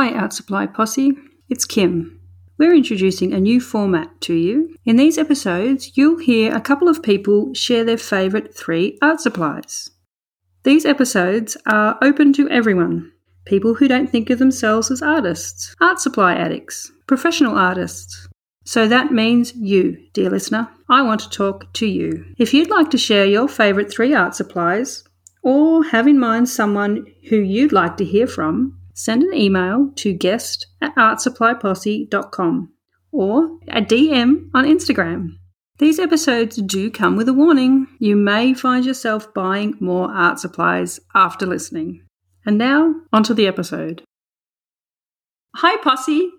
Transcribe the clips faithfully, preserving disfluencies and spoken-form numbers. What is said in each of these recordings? Hi Art Supply Posse, it's Kim. We're introducing a new format to you. In these episodes, you'll hear a couple of people share their favourite three art supplies. These episodes are open to everyone. People who don't think of themselves as artists, art supply addicts, professional artists. So that means you, dear listener. I want to talk to you. If you'd like to share your favourite three art supplies, or have in mind someone who you'd like to hear from, send an email to guest at artsupplyposse.com or a D M on Instagram. These episodes do come with a warning. You may find yourself buying more art supplies after listening. And now, onto the episode. Hi Posse,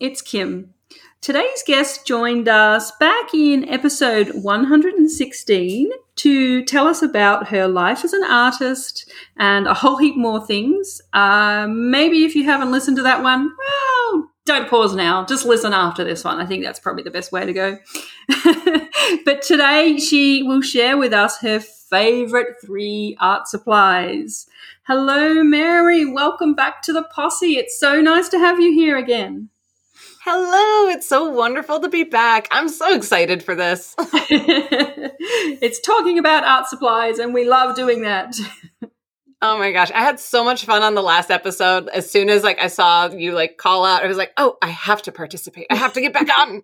it's Kim. Today's guest joined us back in episode one hundred sixteen to tell us about her life as an artist and a whole heap more things. Uh, maybe if you haven't listened to that one, well, don't pause now. Just listen after this one. I think that's probably the best way to go. But today she will share with us her favourite three art supplies. Hello, Mary. Welcome back to the Posse. It's so nice to have you here again. Hello, it's so wonderful to be back. I'm so excited for this. It's talking about art supplies, and we love doing that. Oh my gosh, I had so much fun on the last episode. As soon as like I saw you like call out, I was like, "Oh, I have to participate. I have to get back on."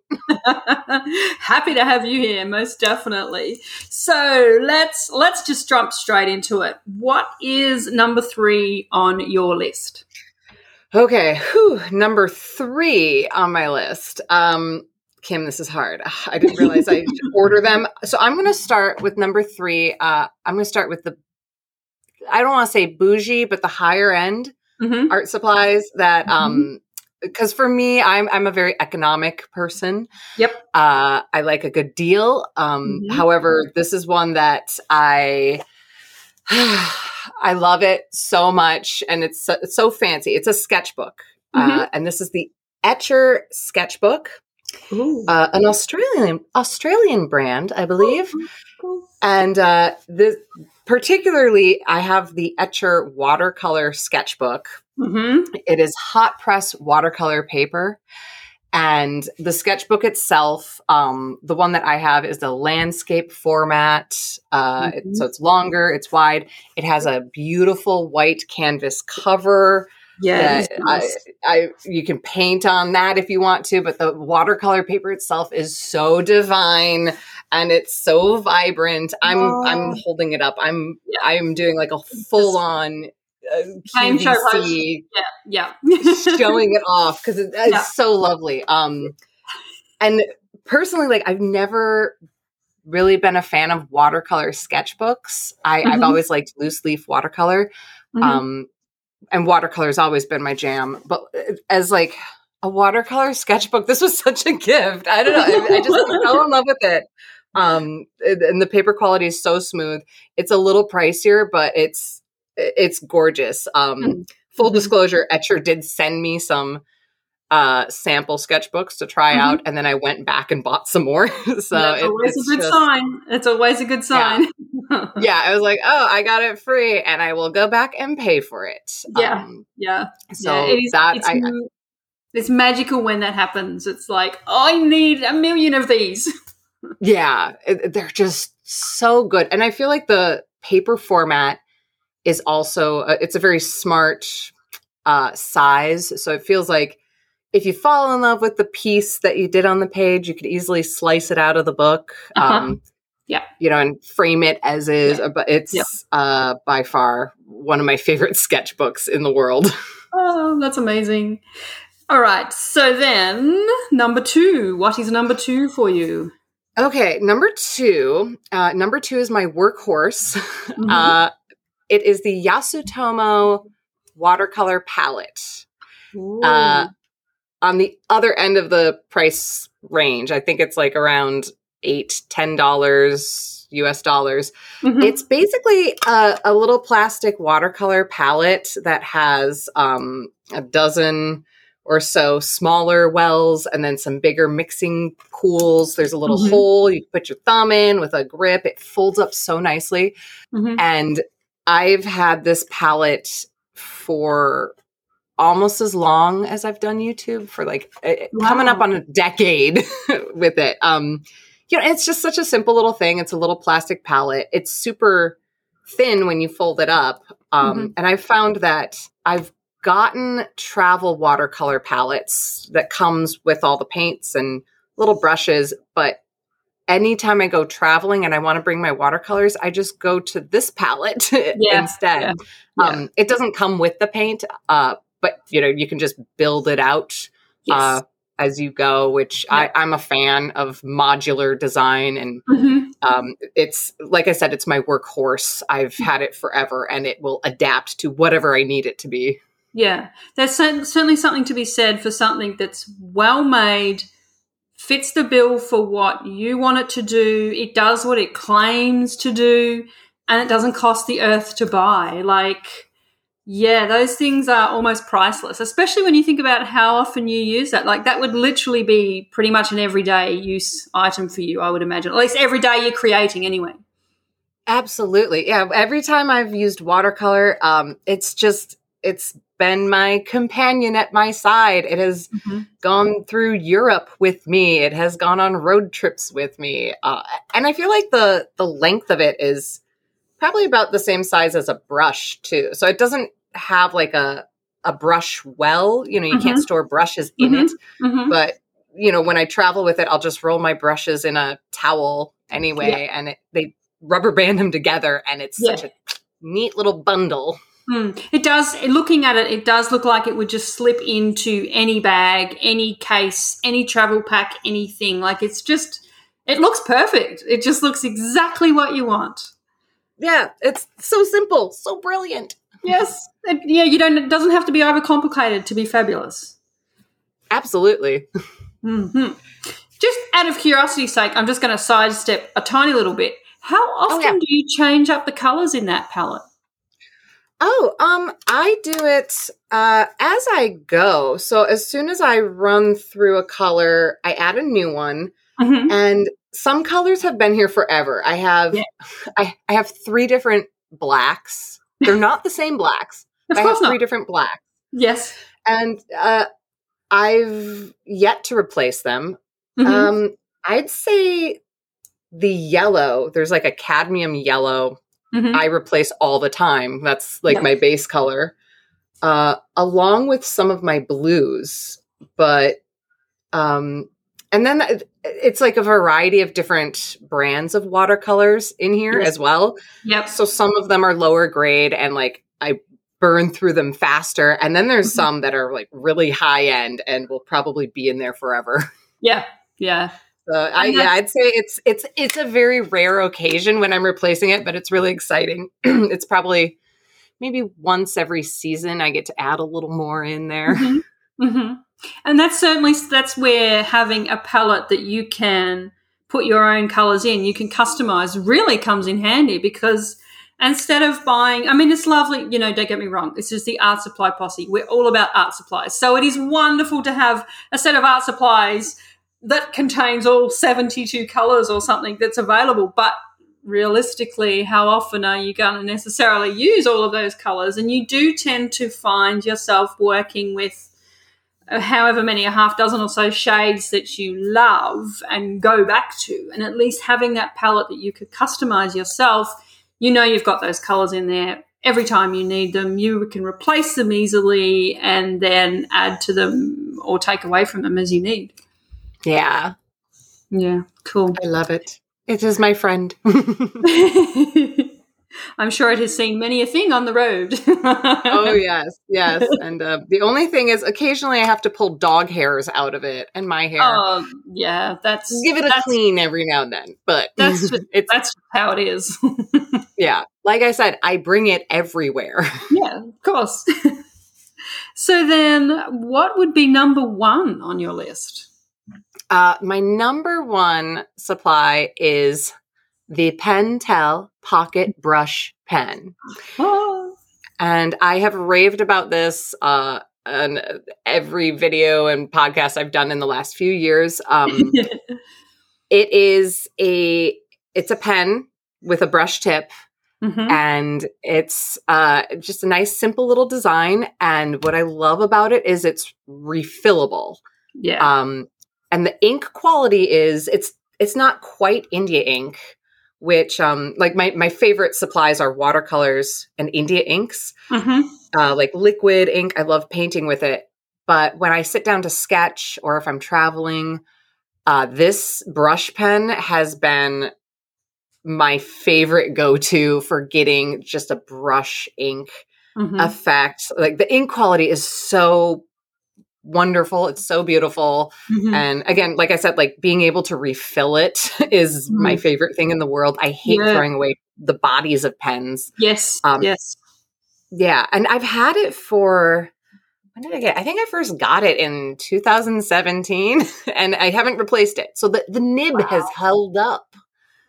Happy to have you here, most definitely. So, let's let's just jump straight into it. What is number three on your list? Okay, whew, number three on my list. Um, Kim, this is hard. I didn't realize I order them. So I'm going to start with number three. Uh, I'm going to start with the, I don't want to say bougie, but the higher end mm-hmm. art supplies that, um, because for me, I'm I'm a very economic person. Yep. Uh, I like a good deal. Um, mm-hmm. However, this is one that I... I love it so much, and it's so, it's so fancy. It's a sketchbook, mm-hmm. uh, and this is the Etcher sketchbook, uh, an Australian Australian brand, I believe. Ooh. And uh, this particularly, I have the Etcher watercolor sketchbook. Mm-hmm. It is hot press watercolor paper, and the sketchbook itself, um, the one that I have is the landscape format. Uh, mm-hmm. it, so it's longer, it's wide. It has a beautiful white canvas cover. Yeah, I, I, you can paint on that if you want to, but the watercolor paper itself is so divine and it's so vibrant. I'm oh. I'm holding it up. I'm yeah. I'm doing like a full on. Q V C, yeah, yeah. showing it off because it, it's yeah. so lovely. Um, and personally, like I've never really been a fan of watercolor sketchbooks. I, mm-hmm. I've always liked loose leaf watercolor, mm-hmm. um, and watercolor's always been my jam. But as like a watercolor sketchbook, this was such a gift. I don't know. I, I just like, fell in love with it. Um, and the paper quality is so smooth. It's a little pricier, but it's. It's gorgeous. Um, mm-hmm. Full disclosure, Etcher did send me some uh, sample sketchbooks to try mm-hmm. out, and then I went back and bought some more. so That's it, always it's a good just, sign. It's always a good sign. Yeah. yeah, I was like, oh, I got it free, and I will go back and pay for it. Yeah, um, yeah. So yeah, it is, that it's, I, it's magical when that happens. It's like I need a million of these. yeah, it, they're just so good, and I feel like the paper format. Is also, uh, it's a very smart uh, size. So it feels like if you fall in love with the piece that you did on the page, you could easily slice it out of the book. Uh-huh. Um, yeah. You know, and frame it as is. Yeah. But it's yeah. uh, by far one of my favorite sketchbooks in the world. Oh, that's amazing. All right. So then number two, what is number two for you? Okay. Number two, uh, number two is my workhorse. Mm-hmm. Uh, It is the Yasutomo watercolor palette. Uh, on the other end of the price range, I think it's like around eight, ten dollars U S dollars. Mm-hmm. It's basically a, a little plastic watercolor palette that has um, a dozen or so smaller wells and then some bigger mixing pools. There's a little mm-hmm. hole you put your thumb in with a grip. It folds up so nicely, mm-hmm. and I've had this palette for almost as long as I've done YouTube for like wow. coming up on a decade with it. Um, you know, it's just such a simple little thing. It's a little plastic palette. It's super thin when you fold it up. Um, mm-hmm. And I found that I've gotten travel watercolor palettes that comes with all the paints and little brushes. But anytime I go traveling and I want to bring my watercolors, I just go to this palette yeah, instead. Yeah, yeah. Um, it doesn't come with the paint, uh, but you know, you can just build it out yes. uh, as you go, which yeah. I, I'm a fan of modular design. And mm-hmm. um, it's, like I said, it's my workhorse. I've had it forever and it will adapt to whatever I need it to be. Yeah. There's certainly something to be said for something that's well made, fits the bill for what you want it to do, it does what it claims to do, and it doesn't cost the earth to buy. Like, yeah, those things are almost priceless, especially when you think about how often you use that. Like, that would literally be pretty much an everyday use item for you, I would imagine, at least every day you're creating anyway. Absolutely. Yeah, every time I've used watercolor, um, it's just it's been my companion at my side. It has mm-hmm. gone through Europe with me. It has gone on road trips with me. Uh, and I feel like the, the length of it is probably about the same size as a brush too. So it doesn't have like a, a brush well, you know, you mm-hmm. can't store brushes in mm-hmm. it, mm-hmm. but you know, when I travel with it, I'll just roll my brushes in a towel anyway. Yeah. And it, they rubber band them together and it's yeah. such a neat little bundle. Mm. It does, looking at it, it does look like it would just slip into any bag, any case, any travel pack, anything. Like it's just, it looks perfect. It just looks exactly what you want. Yeah, it's so simple, so brilliant. Yes. It, yeah, you don't, it doesn't have to be overcomplicated to be fabulous. Absolutely. Mm-hmm. Just out of curiosity's sake, I'm just going to sidestep a tiny little bit. How often oh, yeah. do you change up the colours in that palette? Oh, um, I do it uh, as I go. So as soon as I run through a color, I add a new one. Mm-hmm. And some colors have been here forever. I have yeah. I, I have three different blacks. They're not the same blacks. Of I course have three not. different blacks. Yes. And uh, I've yet to replace them. Mm-hmm. Um, I'd say the yellow, there's like a cadmium yellow. Mm-hmm. I replace all the time. That's like yeah. my base color, uh, along with some of my blues. But, um, and then it, it's like a variety of different brands of watercolors in here yes. as well. Yep. So some of them are lower grade and like I burn through them faster. And then there's mm-hmm. some that are like really high end and will probably be in there forever. Yeah. Yeah. So I, yeah, I'd say it's it's it's a very rare occasion when I'm replacing it, but it's really exciting. It's probably maybe once every season I get to add a little more in there. Mm-hmm. Mm-hmm. And that's certainly that's where having a palette that you can put your own colors in, you can customize, really comes in handy because instead of buying, I mean, it's lovely, you know, don't get me wrong. It's just the art supply posse. We're all about art supplies, so it is wonderful to have a set of art supplies that contains all seventy-two colours or something that's available, but realistically, how often are you going to necessarily use all of those colours? And you do tend to find yourself working with however many, a half dozen or so shades that you love and go back to, and at least having that palette that you could customise yourself, you know you've got those colours in there every time you need them. You can replace them easily and then add to them or take away from them as you need. Yeah. Yeah, cool. I love it. It is my friend. I'm sure it has seen many a thing on the road. Oh, yes, yes. And uh, the only thing is occasionally I have to pull dog hairs out of it and my hair. Oh, yeah. that's Give it a that's, clean every now and then. But that's just, it's, that's how it is. Yeah. Like I said, I bring it everywhere. Yeah, of course. So then what would be number one on your list? Uh, my number one supply is the Pentel Pocket Brush Pen. Oh. And I have raved about this uh, on every video and podcast I've done in the last few years. Um, it is a, it's a pen with a brush tip Mm-hmm. And it's uh, just a nice, simple little design. And what I love about it is it's refillable. Yeah. Um, and the ink quality is it's it's not quite India ink, which um, like my my favorite supplies are watercolors and India inks, mm-hmm. uh, like liquid ink. I love painting with it. But when I sit down to sketch or if I'm traveling, uh, this brush pen has been my favorite go-to for getting just a brush ink mm-hmm. effect. Like the ink quality is so wonderful. It's so beautiful. Mm-hmm. And again, like I said, like being able to refill it is mm-hmm. my favorite thing in the world. I hate yeah. throwing away the bodies of pens. Yes. Um, yes. Yeah. And I've had it for, when did I get it? I think I first got it in two thousand seventeen and I haven't replaced it. So the, the nib wow. has held up.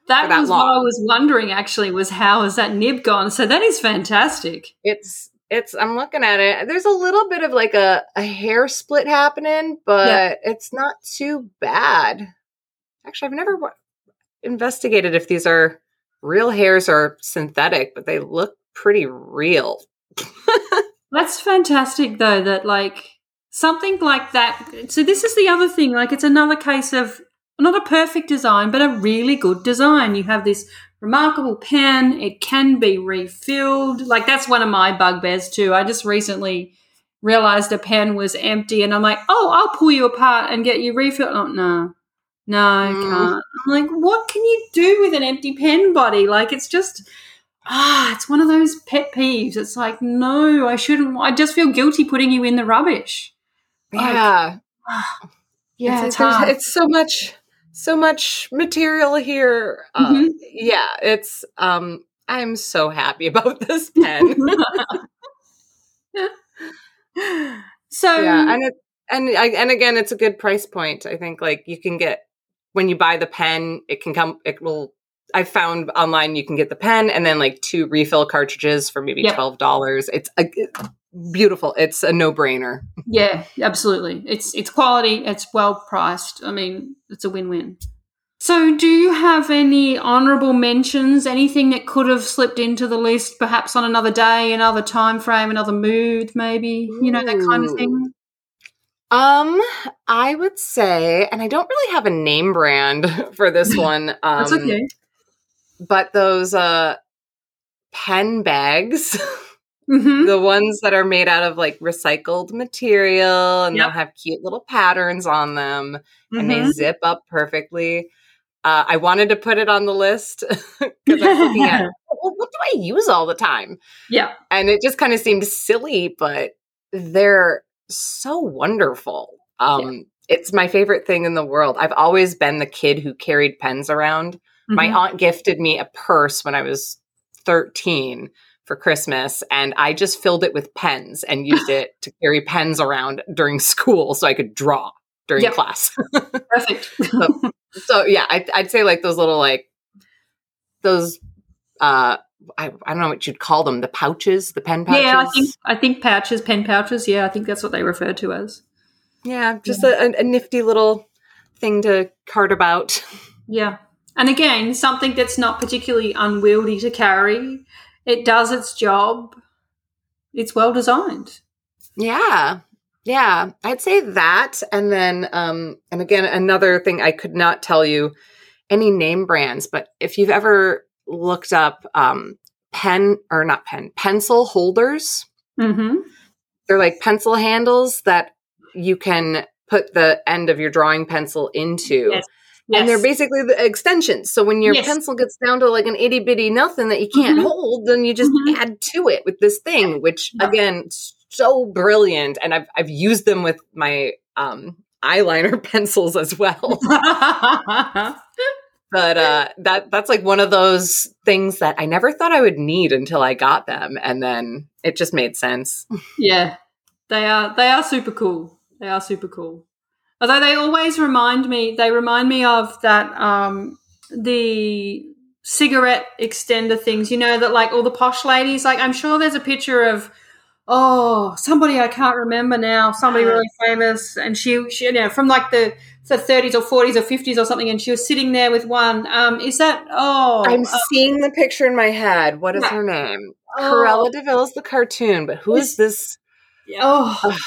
That, that was long. What I was wondering, actually, was how is that nib gone? So that is fantastic. It's, it's. I'm looking at it. There's a little bit of like a, a hair split happening, but yeah. it's not too bad. Actually, I've never w- investigated if these are real hairs or synthetic, but they look pretty real. That's fantastic, though, that like something like that. So this is the other thing. Like it's another case of, not a perfect design, but a really good design. You have this remarkable pen. It can be refilled. Like that's one of my bugbears too. I just recently realized a pen was empty and I'm like, oh, I'll pull you apart and get you refilled. Oh, no, no, I can't. I'm like, what can you do with an empty pen body? Like it's just, ah, it's one of those pet peeves. It's like, no, I shouldn't. I just feel guilty putting you in the rubbish. Like, yeah. Ah, yeah, it's, it's, it's so much. So much material here. Uh, mm-hmm. Yeah, it's, um, I'm so happy about this pen. So, yeah, and, it, and, and again, it's a good price point. I think like you can get, when you buy the pen, it can come, it will, I found online you can get the pen and then like two refill cartridges for maybe yep. twelve dollars. It's a, it, beautiful. It's a no-brainer. Yeah, absolutely. It's it's quality. It's well priced. I mean, it's a win-win. So do you have any honourable mentions, anything that could have slipped into the list perhaps on another day, another time frame, another mood maybe, you know, that kind of thing? Um, I would say, and I don't really have a name brand for this one. Um, That's okay. But those uh, pen bags... Mm-hmm. The ones that are made out of like recycled material and yep. they'll have cute little patterns on them mm-hmm. and they zip up perfectly. Uh, I wanted to put it on the list because I was looking at, well, what do I use all the time? Yeah. And it just kind of seemed silly, but they're so wonderful. Um, yeah. It's my favorite thing in the world. I've always been the kid who carried pens around. Mm-hmm. My aunt gifted me a purse when I was thirteen. For Christmas, and I just filled it with pens and used it to carry pens around during school so I could draw during yep. class. Perfect. so, so yeah, I, I'd say like those little like those uh I, I don't know what you'd call them, the pouches, the pen pouches. Yeah, I think I think pouches, pen pouches. Yeah, I think that's what they refer to as. Yeah, just yeah. A, a nifty little thing to cart about. Yeah, and again, something that's not particularly unwieldy to carry. It does its job. It's well designed. Yeah. Yeah. I'd say that. And then, um, and again, another thing I could not tell you any name brands, but if you've ever looked up um, pen or not pen, pencil holders, mm-hmm. they're like pencil handles that you can put the end of your drawing pencil into. Yes. Yes. And they're basically the extensions. So when your yes. pencil gets down to like an itty bitty nothing that you can't mm-hmm. hold, then you just mm-hmm. add to it with this thing, which yeah. again, so brilliant. And I've I've used them with my um, eyeliner pencils as well. But uh, that that's like one of those things that I never thought I would need until I got them, and then it just made sense. Yeah, they are they are super cool. They are super cool. Although they always remind me, they remind me of that, um, the cigarette extender things, you know, that like all the posh ladies, like I'm sure there's a picture of, oh, somebody I can't remember now, somebody really famous. And she, she you know, from like the, so thirties or forties or fifties or something, and she was sitting there with one. Um, is that, oh. I'm um, seeing the picture in my head. What is yeah. her name? Oh. Cruella de Vil's the cartoon, but who is this? Oh. Ugh.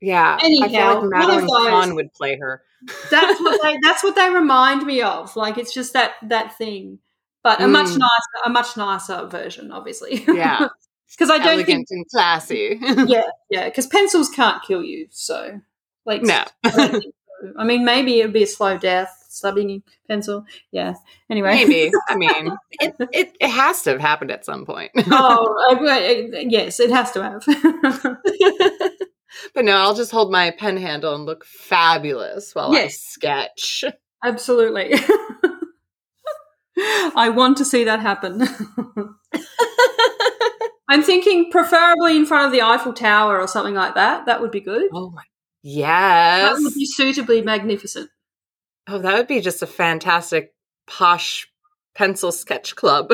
Yeah. Anyhow, I feel like Madeline Kahn would play her. That's what they, that's what they remind me of. Like, it's just that that thing. But a much mm. nicer, a much nicer version, obviously. Yeah. Because I don't Elegant think and classy. yeah, yeah. Because pencils can't kill you, so like no. I, I mean, maybe it would be a slow death, stabbing pencil. Yeah. Anyway, maybe. I mean, it, it it has to have happened at some point. oh, I, I, yes, it has to have. But no, I'll just hold my pen handle and look fabulous while yes. I sketch. Absolutely. I want to see that happen. I'm thinking preferably in front of the Eiffel Tower or something like that. That would be good. Oh, my. Yes. That would be suitably magnificent. Oh, that would be just a fantastic posh pencil sketch club.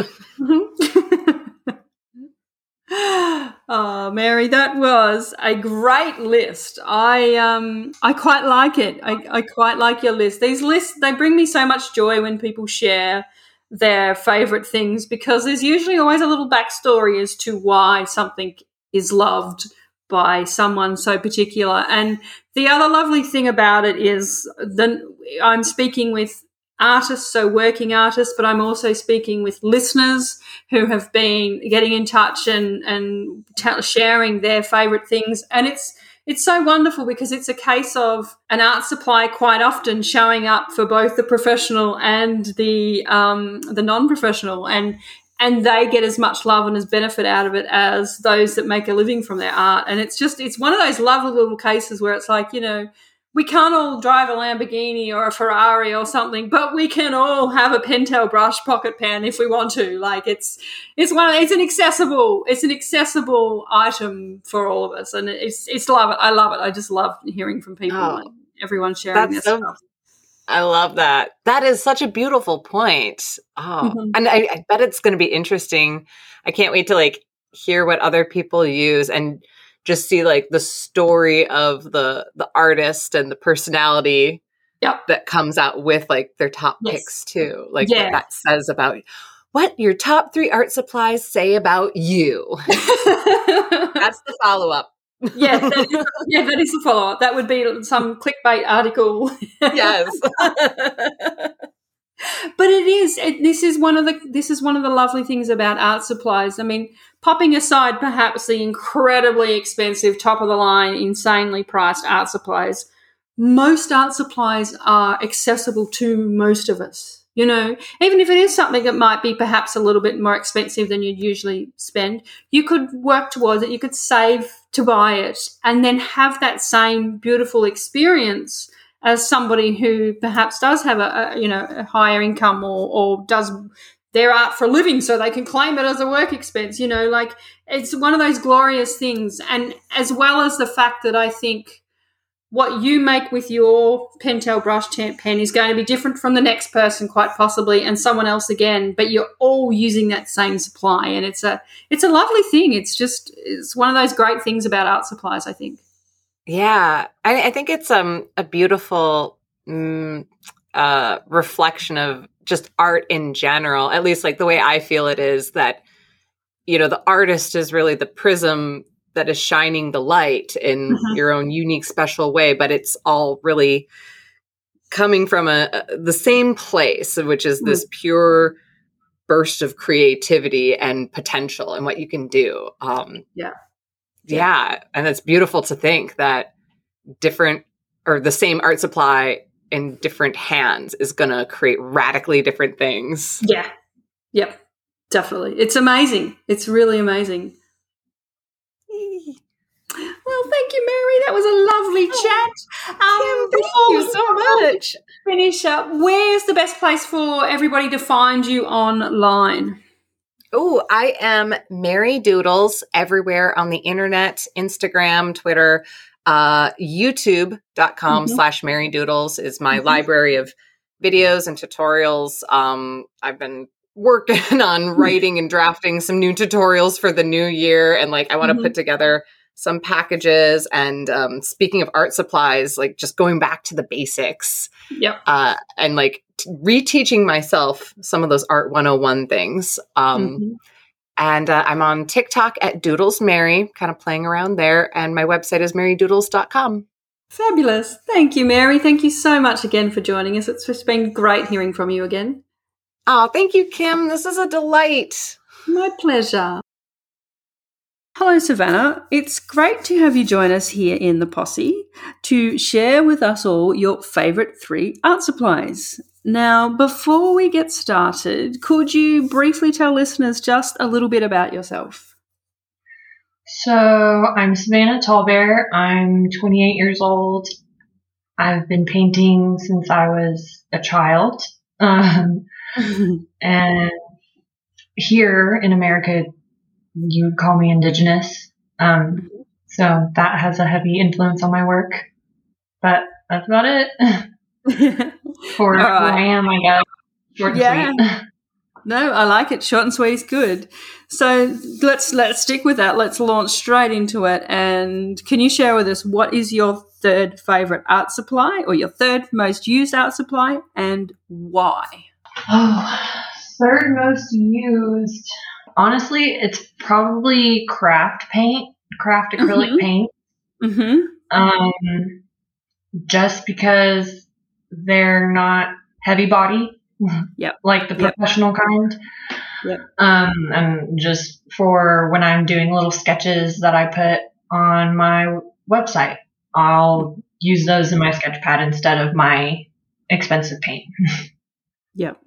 Oh, Mary, that was a great list. I um, I quite like it. I, I quite like your list. These lists, they bring me so much joy when people share their favorite things, because there's usually always a little backstory as to why something is loved by someone so particular. And the other lovely thing about it is that I'm speaking with artists, so working artists, but I'm also speaking with listeners who have been getting in touch and and t- sharing their favorite things, and it's it's so wonderful because it's a case of an art supply quite often showing up for both the professional and the um the non-professional, and and they get as much love and as benefit out of it as those that make a living from their art. And it's just it's one of those lovely little cases where it's like, you know, we can't all drive a Lamborghini or a Ferrari or something, but we can all have a Pentel brush pocket pen if we want to. Like it's it's one of, it's an accessible it's an accessible item for all of us, and it's it's love it. I love it. I just love hearing from people. Oh, and everyone sharing their so, stuff. I love that. That is such a beautiful point. Oh, mm-hmm. and I, I bet it's going to be interesting. I can't wait to like hear what other people use and just see like the story of the the artist and the personality yep. that comes out with like their top yes. picks too. Like yeah. what that says about what your top three art supplies say about you. That's the follow up. Yeah, that is, yeah, that is the follow up. That would be some clickbait article. Yes. But it is it, this is one of the this is one of the lovely things about art supplies. I mean, popping aside perhaps the incredibly expensive, top of the line, insanely priced art supplies, most art supplies are accessible to most of us. You know, even if it is something that might be perhaps a little bit more expensive than you'd usually spend, you could work towards it, you could save to buy it, and then have that same beautiful experience as somebody who perhaps does have a, a you know, a higher income or, or does their art for a living, so they can claim it as a work expense. You know, like it's one of those glorious things. And as well as the fact that I think what you make with your Pentel brush pen is going to be different from the next person quite possibly, and someone else again, but you're all using that same supply, and it's a it's a lovely thing. It's just it's one of those great things about art supplies, I think. Yeah, I, I think it's um, a beautiful mm, uh, reflection of just art in general. At least like the way I feel it is that, you know, the artist is really the prism that is shining the light in mm-hmm. your own unique, special way. But it's all really coming from a, a the same place, which is mm-hmm. this pure burst of creativity and potential and what you can do. Um, yeah. Yeah. And it's beautiful to think that different or the same art supply in different hands is going to create radically different things. Yeah. Yep. Definitely. It's amazing. It's really amazing. Well, thank you, Mary. That was a lovely chat. Um, yeah, thank you so much. Finish up. Where's the best place for everybody to find you online? Oh, I am Mary Doodles everywhere on the internet, Instagram, Twitter, uh, YouTube dot com mm-hmm. slash Mary Doodles is my mm-hmm. library of videos and tutorials. Um, I've been working on writing and drafting some new tutorials for the new year. And like, I want to mm-hmm. put together some packages. And um, speaking of art supplies, like just going back to the basics. Yep. Uh, and like t- reteaching myself some of those Art one oh one things. Um, mm-hmm. And uh, I'm on TikTok at Doodles Mary, kind of playing around there. And my website is mary doodles dot com. Fabulous. Thank you, Mary. Thank you so much again for joining us. It's just been great hearing from you again. Oh, thank you, Kim. This is a delight. My pleasure. Hello, Savannah. It's great to have you join us here in the Posse to share with us all your favourite three art supplies. Now, before we get started, could you briefly tell listeners just a little bit about yourself? So I'm Savannah Tallbear. I'm twenty-eight years old. I've been painting since I was a child. Um, and here in America, you would call me indigenous. Um, so that has a heavy influence on my work, but that's about it for who I am, I guess. Short and yeah. sweet. No, I like it. Short and sweet is good. So let's, let's stick with that. Let's launch straight into it. And can you share with us what is your third favorite art supply or your third most used art supply and why? Oh, third most used. Honestly, it's probably craft paint, craft acrylic mm-hmm. paint. Mm-hmm. Um, just because they're not heavy body, yep. like the professional yep. kind. Yep. Um, and just for when I'm doing little sketches that I put on my website, I'll use those in my sketch pad instead of my expensive paint. Yep.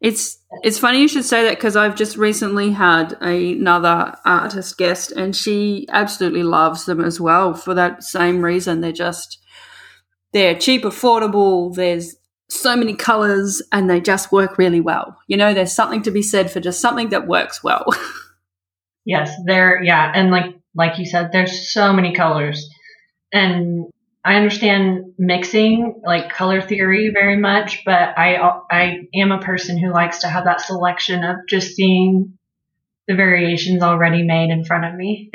It's it's funny you should say that because I've just recently had another artist guest and she absolutely loves them as well for that same reason. They're just, they're cheap, affordable, there's so many colours and they just work really well. You know, there's something to be said for just something that works well. Yes, they're, yeah, and like like you said, there's so many colours. And I understand mixing, like color theory very much, but I I am a person who likes to have that selection of just seeing the variations already made in front of me.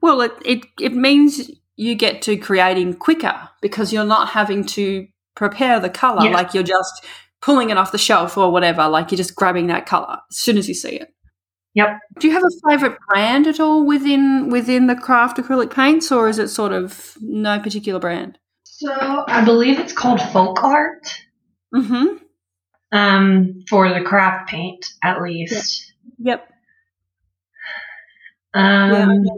Well, it, it, it means you get to creating quicker because you're not having to prepare the color. Yeah. Like you're just pulling it off the shelf or whatever, like you're just grabbing that color as soon as you see it. Yep. Do you have a favorite brand at all within within the craft acrylic paints, or is it sort of no particular brand? So I believe it's called Folk Art. Mm-hmm. Um, for the craft paint, at least. Yep. yep. Um. Yeah.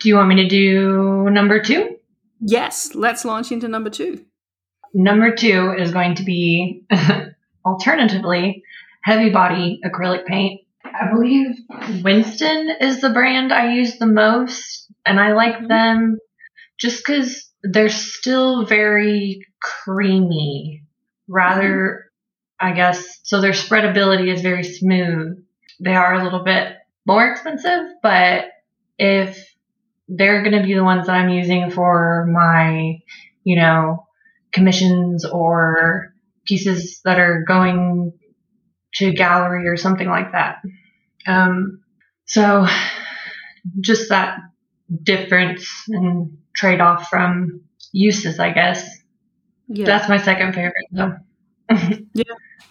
Do you want me to do number two? Yes. Let's launch into number two. Number two is going to be, alternatively, heavy body acrylic paint. I believe Winsor is the brand I use the most, and I like mm-hmm. them just because they're still very creamy. Rather, mm-hmm. I guess, so their spreadability is very smooth. They are a little bit more expensive, but if they're going to be the ones that I'm using for my, you know, commissions or pieces that are going to gallery or something like that. Um, so just that difference and trade-off from uses, I guess. Yeah. That's my second favorite, though. Yeah.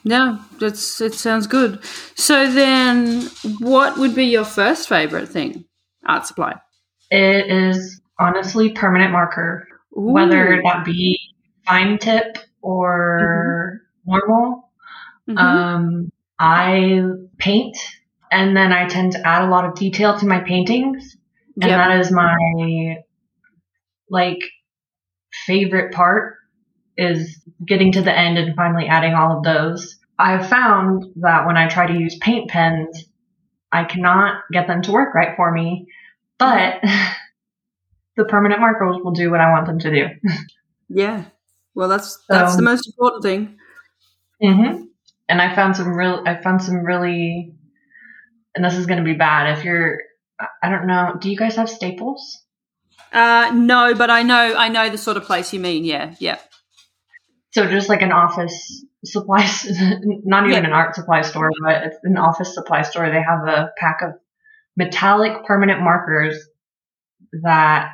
No, that's, it sounds good. So then what would be your first favorite thing, art supply? It is honestly permanent marker, Ooh. Whether that be fine tip or mm-hmm. normal. Mm-hmm. Um, I paint and then I tend to add a lot of detail to my paintings and yep. that is my like favorite part is getting to the end and finally adding all of those. I've found that when I try to use paint pens, I cannot get them to work right for me, but the permanent markers will do what I want them to do. Yeah. Well, that's, so, that's the most important thing. Mm-hmm. And I found some real, I found some really, and this is going to be bad if you're, I don't know, do you guys have Staples? Uh, no, but I know, I know the sort of place you mean. Yeah. Yeah. So just like an office supply, not even yeah. an art supply store, but it's an office supply store. They have a pack of metallic permanent markers that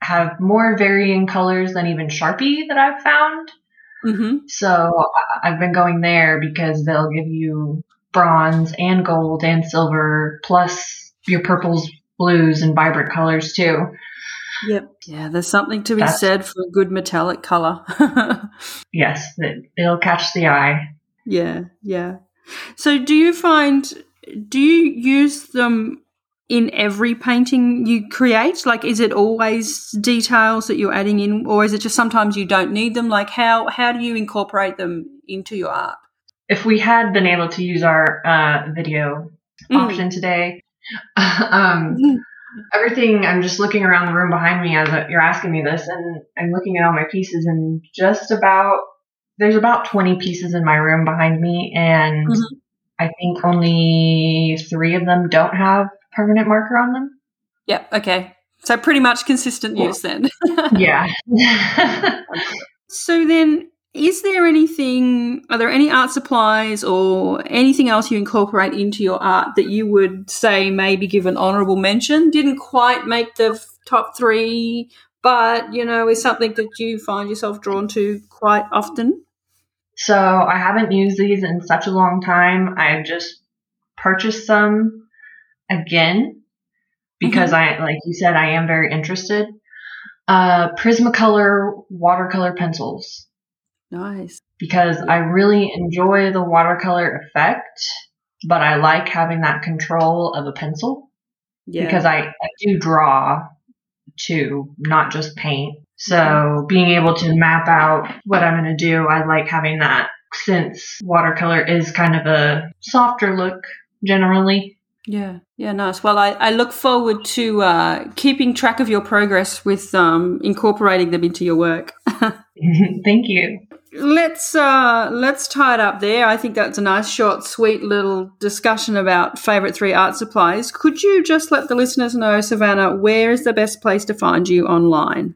have more varying colors than even Sharpie that I've found. Mm-hmm. So I've been going there because they'll give you bronze and gold and silver, plus your purples, blues, and vibrant colors too. Yep. Yeah, there's something to be That's, said for a good metallic color. Yes, it, it'll catch the eye. Yeah, yeah. So do you find, do you use them in every painting you create? Like, is it always details that you're adding in, or is it just sometimes you don't need them? Like, how, how do you incorporate them into your art? If we had been able to use our uh, video option mm. today, um, mm. everything, I'm just looking around the room behind me as you're asking me this, and I'm looking at all my pieces, and just about, there's about twenty pieces in my room behind me, and mm-hmm. I think only three of them don't have permanent marker on them. Yeah, okay. So pretty much consistent yeah. use then. Yeah. So then, is there anything, are there any art supplies or anything else you incorporate into your art that you would say maybe give an honourable mention? Didn't quite make the top three, but, you know, is something that you find yourself drawn to quite often? So I haven't used these in such a long time. I've just purchased some again because mm-hmm. I, like you said, I am very interested. Uh, Prismacolor watercolor pencils. Nice. Because I really enjoy the watercolor effect, but I like having that control of a pencil. Yeah. Because I, I do draw too, not just paint. So being able to map out what I'm going to do, I like having that, since watercolor is kind of a softer look generally. Yeah, yeah, nice. Well, I, I look forward to uh, keeping track of your progress with um, incorporating them into your work. Thank you. Let's uh, let's tie it up there. I think that's a nice, short, sweet little discussion about favourite three art supplies. Could you just let the listeners know, Savannah, where is the best place to find you online?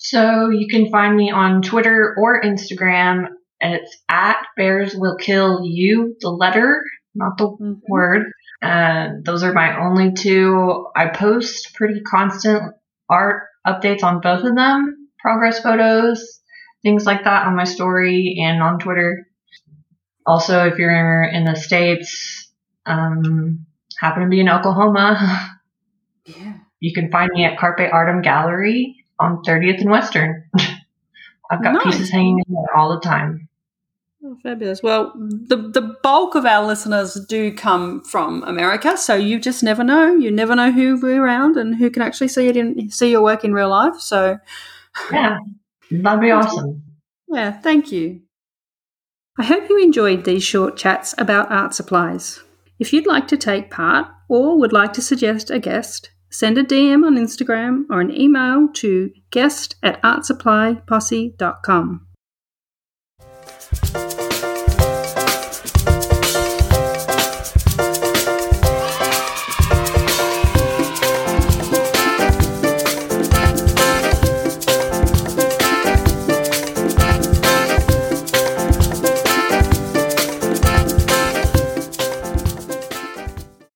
So you can find me on Twitter or Instagram. It's at Bears Will Kill You, the letter, not the mm-hmm. word. Uh, those are my only two. I post pretty constant art updates on both of them, progress photos, things like that on my story and on Twitter. Also, if you're in the States, um, happen to be in Oklahoma, yeah, you can find me at Carpe Artem Gallery on thirtieth and Western. I've got nice. pieces hanging in there all the time. Oh, fabulous. Well, the the bulk of our listeners do come from America, so you just never know. You never know who'll be around and who can actually see it in see your work in real life. So, yeah, that'd be awesome. Yeah, thank you. I hope you enjoyed these short chats about art supplies. If you'd like to take part or would like to suggest a guest, send a D M on Instagram or an email to guest at art supply posse dot com.